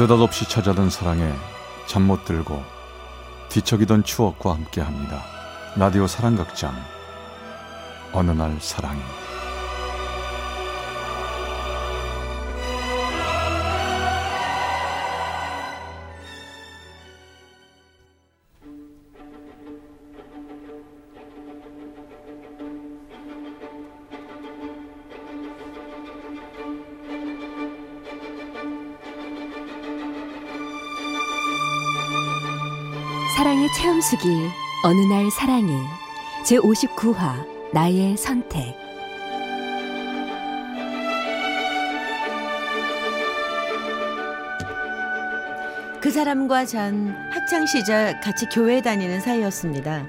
느닷없이 찾아든 사랑에 잠 못 들고 뒤척이던 추억과 함께합니다. 라디오 사랑극장 어느 날 사랑이. 사랑의 체험수기 어느 날 사랑이 제59화 나의 선택. 그 사람과 전 학창시절 같이 교회 다니는 사이였습니다.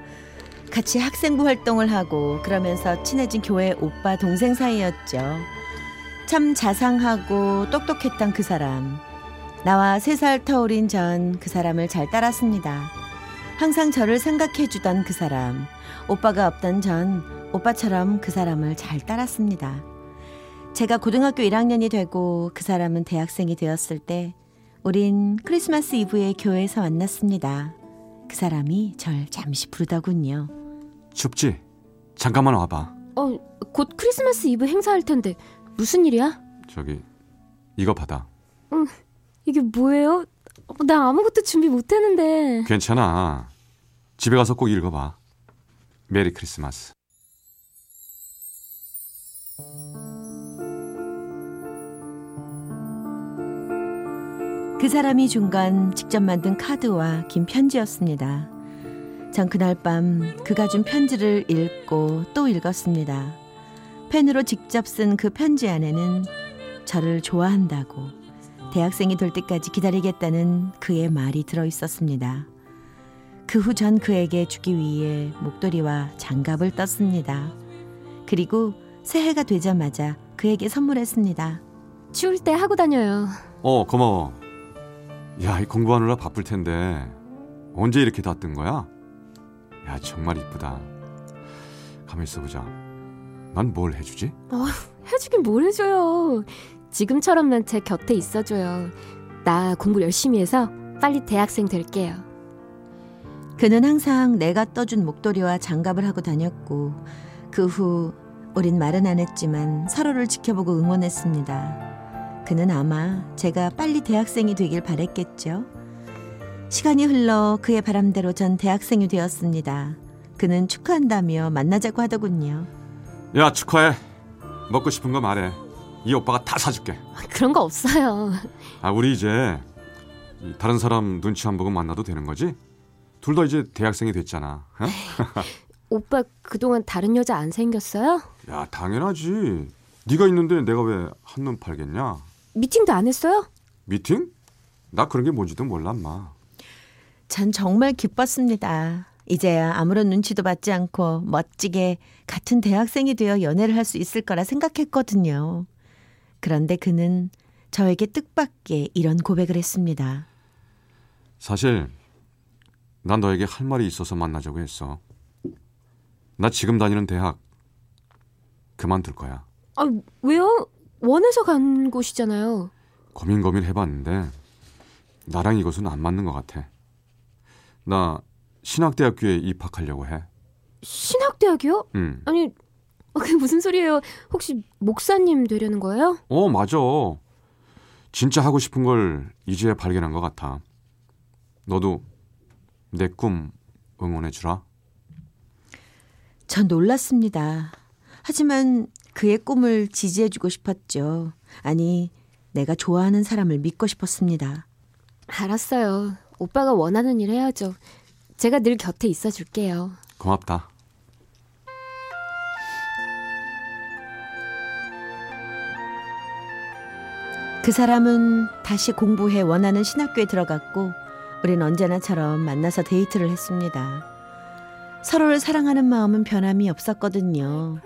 같이 학생부 활동을 하고 그러면서 친해진 교회 오빠 동생 사이였죠. 참 자상하고 똑똑했던 그 사람, 나와 3살 터울인 전 그 사람을 잘 따랐습니다. 항상 저를 생각해주던 그 사람, 오빠가 없던 전 오빠처럼 그 사람을 잘 따랐습니다. 제가 고등학교 1학년이 되고 그 사람은 대학생이 되었을 때 우린 크리스마스 이브에 교회에서 만났습니다. 그 사람이 절 잠시 부르더군요. 춥지? 잠깐만 와봐. 곧 크리스마스 이브 행사할 텐데 무슨 일이야? 저기, 이거 받아. 응, 이게 뭐예요? 나 아무것도 준비 못했는데. 괜찮아. 집에 가서 꼭 읽어봐. 메리 크리스마스. 그 사람이 중간 직접 만든 카드와 긴 편지였습니다. 전 그날 밤 그가 준 편지를 읽고 또 읽었습니다. 펜으로 직접 쓴 그 편지 안에는 저를 좋아한다고, 대학생이 될 때까지 기다리겠다는 그의 말이 들어있었습니다. 그 후 전 그에게 주기 위해 목도리와 장갑을 떴습니다. 그리고 새해가 되자마자 그에게 선물했습니다. 추울 때 하고 다녀요. 고마워. 야, 이 공부하느라 바쁠 텐데 언제 이렇게 다 뜬 거야? 야, 정말 이쁘다. 가만 있어보자. 난 뭘 해주지? 해주긴 뭘 해줘요. 지금처럼만 제 곁에 있어줘요. 나 공부 열심히 해서 빨리 대학생 될게요. 그는 항상 내가 떠준 목도리와 장갑을 하고 다녔고 그 후 우린 말은 안 했지만 서로를 지켜보고 응원했습니다. 그는 아마 제가 빨리 대학생이 되길 바랬겠죠. 시간이 흘러 그의 바람대로 전 대학생이 되었습니다. 그는 축하한다며 만나자고 하더군요. 야, 축하해. 먹고 싶은 거 말해. 이 오빠가 다 사줄게. 그런 거 없어요. 우리 이제 다른 사람 눈치 안 보고 만나도 되는 거지? 둘 다 이제 대학생이 됐잖아. 오빠 그동안 다른 여자 안 생겼어요? 야, 당연하지. 네가 있는데 내가 왜 한눈 팔겠냐? 미팅도 안 했어요? 미팅? 나 그런 게 뭔지도 몰라, 인마. 전 정말 기뻤습니다. 이제야 아무런 눈치도 받지 않고 멋지게 같은 대학생이 되어 연애를 할 수 있을 거라 생각했거든요. 그런데 그는 저에게 뜻밖의 이런 고백을 했습니다. 사실 난 너에게 할 말이 있어서 만나자고 했어. 나 지금 다니는 대학 그만둘 거야. 왜요? 원해서 간 곳이잖아요. 고민 해봤는데 나랑 이것은 안 맞는 것 같아. 나 신학대학교에 입학하려고 해. 신학대학이요? 응. 아니, 그게 무슨 소리예요? 혹시 목사님 되려는 거예요? 맞아. 진짜 하고 싶은 걸 이제야 발견한 것 같아. 너도 내 꿈 응원해주라. 전 놀랐습니다. 하지만 그의 꿈을 지지해주고 싶었죠. 아니, 내가 좋아하는 사람을 믿고 싶었습니다. 알았어요. 오빠가 원하는 일 해야죠. 제가 늘 곁에 있어줄게요. 고맙다. 그 사람은 다시 공부해 원하는 신학교에 들어갔고 우린 언제나처럼 만나서 데이트를 했습니다. 서로를 사랑하는 마음은 변함이 없었거든요.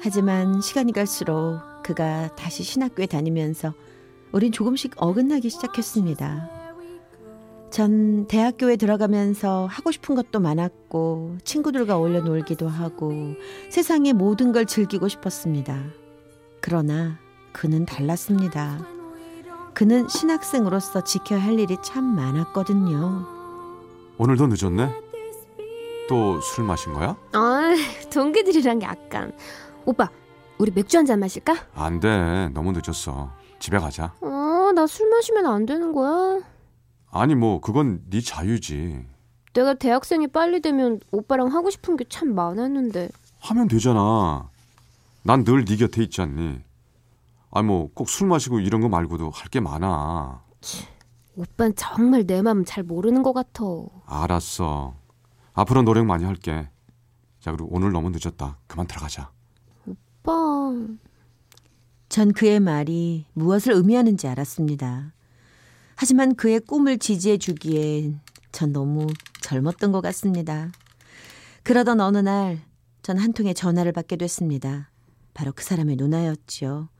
하지만 시간이 갈수록 그가 다시 신학교에 다니면서 우린 조금씩 어긋나기 시작했습니다. 전 대학교에 들어가면서 하고 싶은 것도 많았고 친구들과 어울려 놀기도 하고 세상의 모든 걸 즐기고 싶었습니다. 그러나 그는 달랐습니다. 그는 신학생으로서 지켜야 할 일이 참 많았거든요. 오늘도 늦었네? 또 술 마신 거야? 아, 동기들이란 게 약간. 오빠, 우리 맥주 한잔 마실까? 안 돼. 너무 늦었어. 집에 가자. 어, 나 술 마시면 안 되는 거야? 아니, 뭐 그건 네 자유지. 내가 대학생이 빨리 되면 오빠랑 하고 싶은 게 참 많았는데. 하면 되잖아. 난 늘 네 곁에 있지 않니? 아니 뭐 꼭 술 마시고 이런 거 말고도 할 게 많아. 오빠는 정말 내 마음 잘 모르는 것 같아. 알았어. 앞으로 노력 많이 할게. 자, 그리고 오늘 너무 늦었다. 그만 들어가자. 오빠. 전 그의 말이 무엇을 의미하는지 알았습니다. 하지만 그의 꿈을 지지해 주기엔 전 너무 젊었던 것 같습니다. 그러던 어느 날 전 한 통의 전화를 받게 됐습니다. 바로 그 사람의 누나였지요.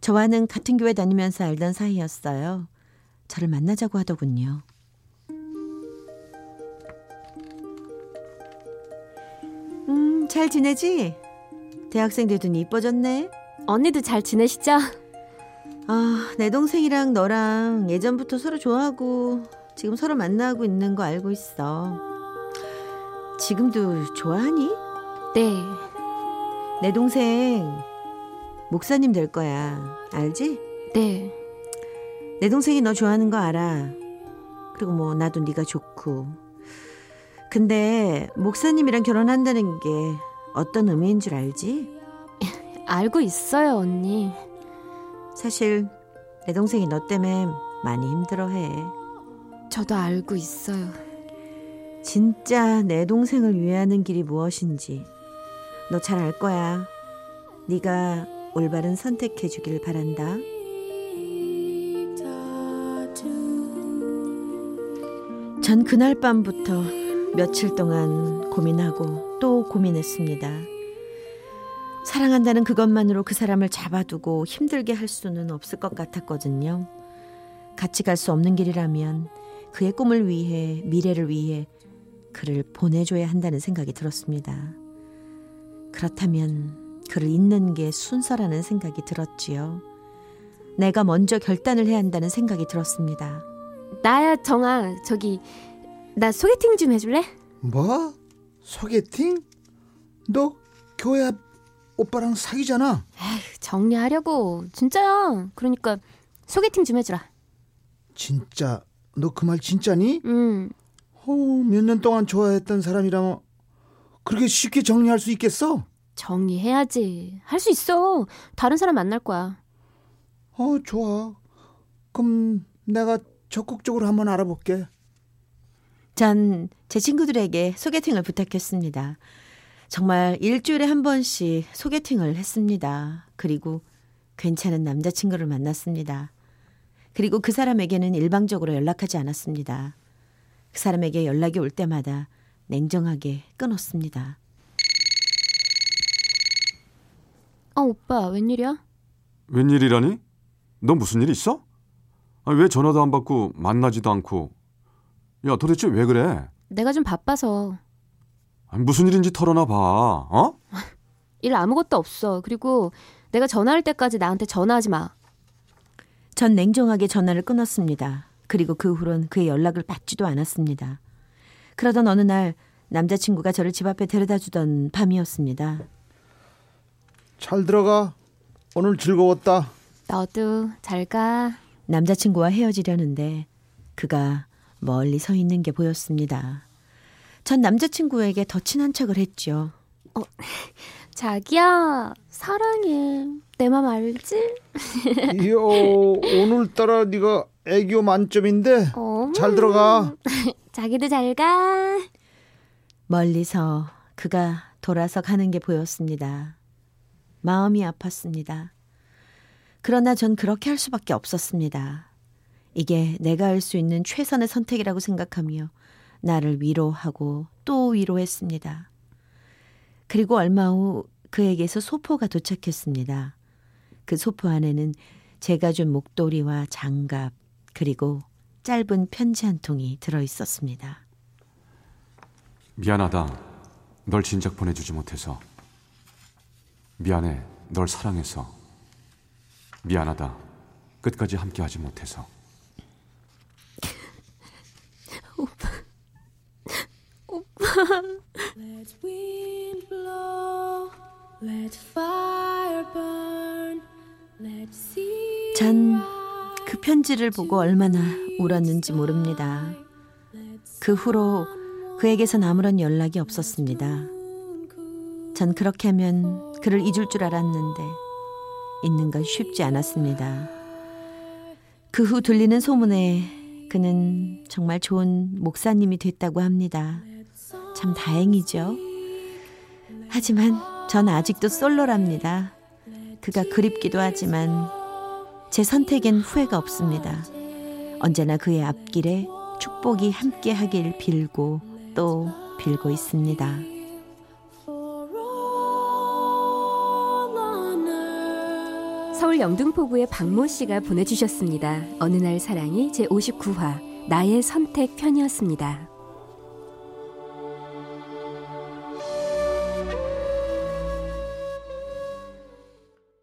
저와는 같은 교회 다니면서 알던 사이였어요. 저를 만나자고 하더군요. 잘 지내지? 대학생 되더니 이뻐졌네. 언니도 잘 지내시죠? 아, 내 동생이랑 너랑 예전부터 서로 좋아하고 지금 서로 만나고 있는 거 알고 있어. 지금도 좋아하니? 네. 내 동생 목사님 될 거야. 알지? 네. 내 동생이 너 좋아하는 거 알아. 그리고 뭐 나도 네가 좋고. 근데 목사님이랑 결혼한다는 게 어떤 의미인 줄 알지? 알고 있어요, 언니. 사실 내 동생이 너 때문에 많이 힘들어해. 저도 알고 있어요. 진짜 내 동생을 위하는 길이 무엇인지 너 잘 알 거야. 네가 올바른 선택해 주길 바란다. 전 그날 밤부터 며칠 동안 고민하고 또 고민했습니다. 사랑한다는 그것만으로 그 사람을 잡아두고 힘들게 할 수는 없을 것 같았거든요. 같이 갈 수 없는 길이라면 그의 꿈을 위해, 미래를 위해 그를 보내줘야 한다는 생각이 들었습니다. 그렇다면 그를 잊는 게 순서라는 생각이 들었지요. 내가 먼저 결단을 해야 한다는 생각이 들었습니다. 나야, 정아. 저기 나 소개팅 좀 해줄래? 뭐? 소개팅? 너 교회 앞 오빠랑 사귀잖아. 에휴, 정리하려고. 진짜야. 그러니까 소개팅 좀 해주라. 진짜? 너 그 말 진짜니? 응. 몇 년 동안 좋아했던 사람이라면 그렇게 쉽게 정리할 수 있겠어? 정리해야지. 할 수 있어. 다른 사람 만날 거야. 좋아. 그럼 내가 적극적으로 한번 알아볼게. 전 제 친구들에게 소개팅을 부탁했습니다. 정말 일주일에 한 번씩 소개팅을 했습니다. 그리고 괜찮은 남자친구를 만났습니다. 그리고 그 사람에게는 일방적으로 연락하지 않았습니다. 그 사람에게 연락이 올 때마다 냉정하게 끊었습니다. 오빠 웬일이야? 웬일이라니? 너 무슨 일 있어? 아니, 왜 전화도 안 받고 만나지도 않고. 야, 도대체 왜 그래? 내가 좀 바빠서. 아니, 무슨 일인지 털어놔 봐. 어? 일 아무것도 없어. 그리고 내가 전화할 때까지 나한테 전화하지 마. 전 냉정하게 전화를 끊었습니다. 그리고 그 후론 그의 연락을 받지도 않았습니다. 그러던 어느 날 남자친구가 저를 집 앞에 데려다주던 밤이었습니다. 잘 들어가. 오늘 즐거웠다. 너도 잘 가. 남자친구와 헤어지려는데 그가 멀리 서 있는 게 보였습니다. 전 남자친구에게 더 친한 척을 했죠. 자기야, 사랑해. 내 맘 알지? 이야, 오늘따라 네가 애교 만점인데. 잘 들어가. 자기도 잘 가. 멀리서 그가 돌아서 가는 게 보였습니다. 마음이 아팠습니다. 그러나 전 그렇게 할 수밖에 없었습니다. 이게 내가 할 수 있는 최선의 선택이라고 생각하며 나를 위로하고 또 위로했습니다. 그리고 얼마 후 그에게서 소포가 도착했습니다. 그 소포 안에는 제가 준 목도리와 장갑 그리고 짧은 편지 한 통이 들어있었습니다. 미안하다. 널 진작 보내주지 못해서. 미안해. 널 사랑해서. 미안하다. 끝까지 함께하지 못해서. 오빠, 오빠. Let wind blow, let fire burn, let sea. 전 그 편지를 보고 얼마나 울었는지 모릅니다. 그 후로 그에게선 아무런 연락이 없었습니다. 전 그렇게 하면 그를 잊을 줄 알았는데 잊는 건 쉽지 않았습니다. 그 후 들리는 소문에 그는 정말 좋은 목사님이 됐다고 합니다. 참 다행이죠. 하지만 전 아직도 솔로랍니다. 그가 그립기도 하지만 제 선택엔 후회가 없습니다. 언제나 그의 앞길에 축복이 함께하길 빌고 또 빌고 있습니다. 서울 영등포구의 박모 씨가 보내주셨습니다. 어느 날 사랑이 제59화 나의 선택 편이었습니다.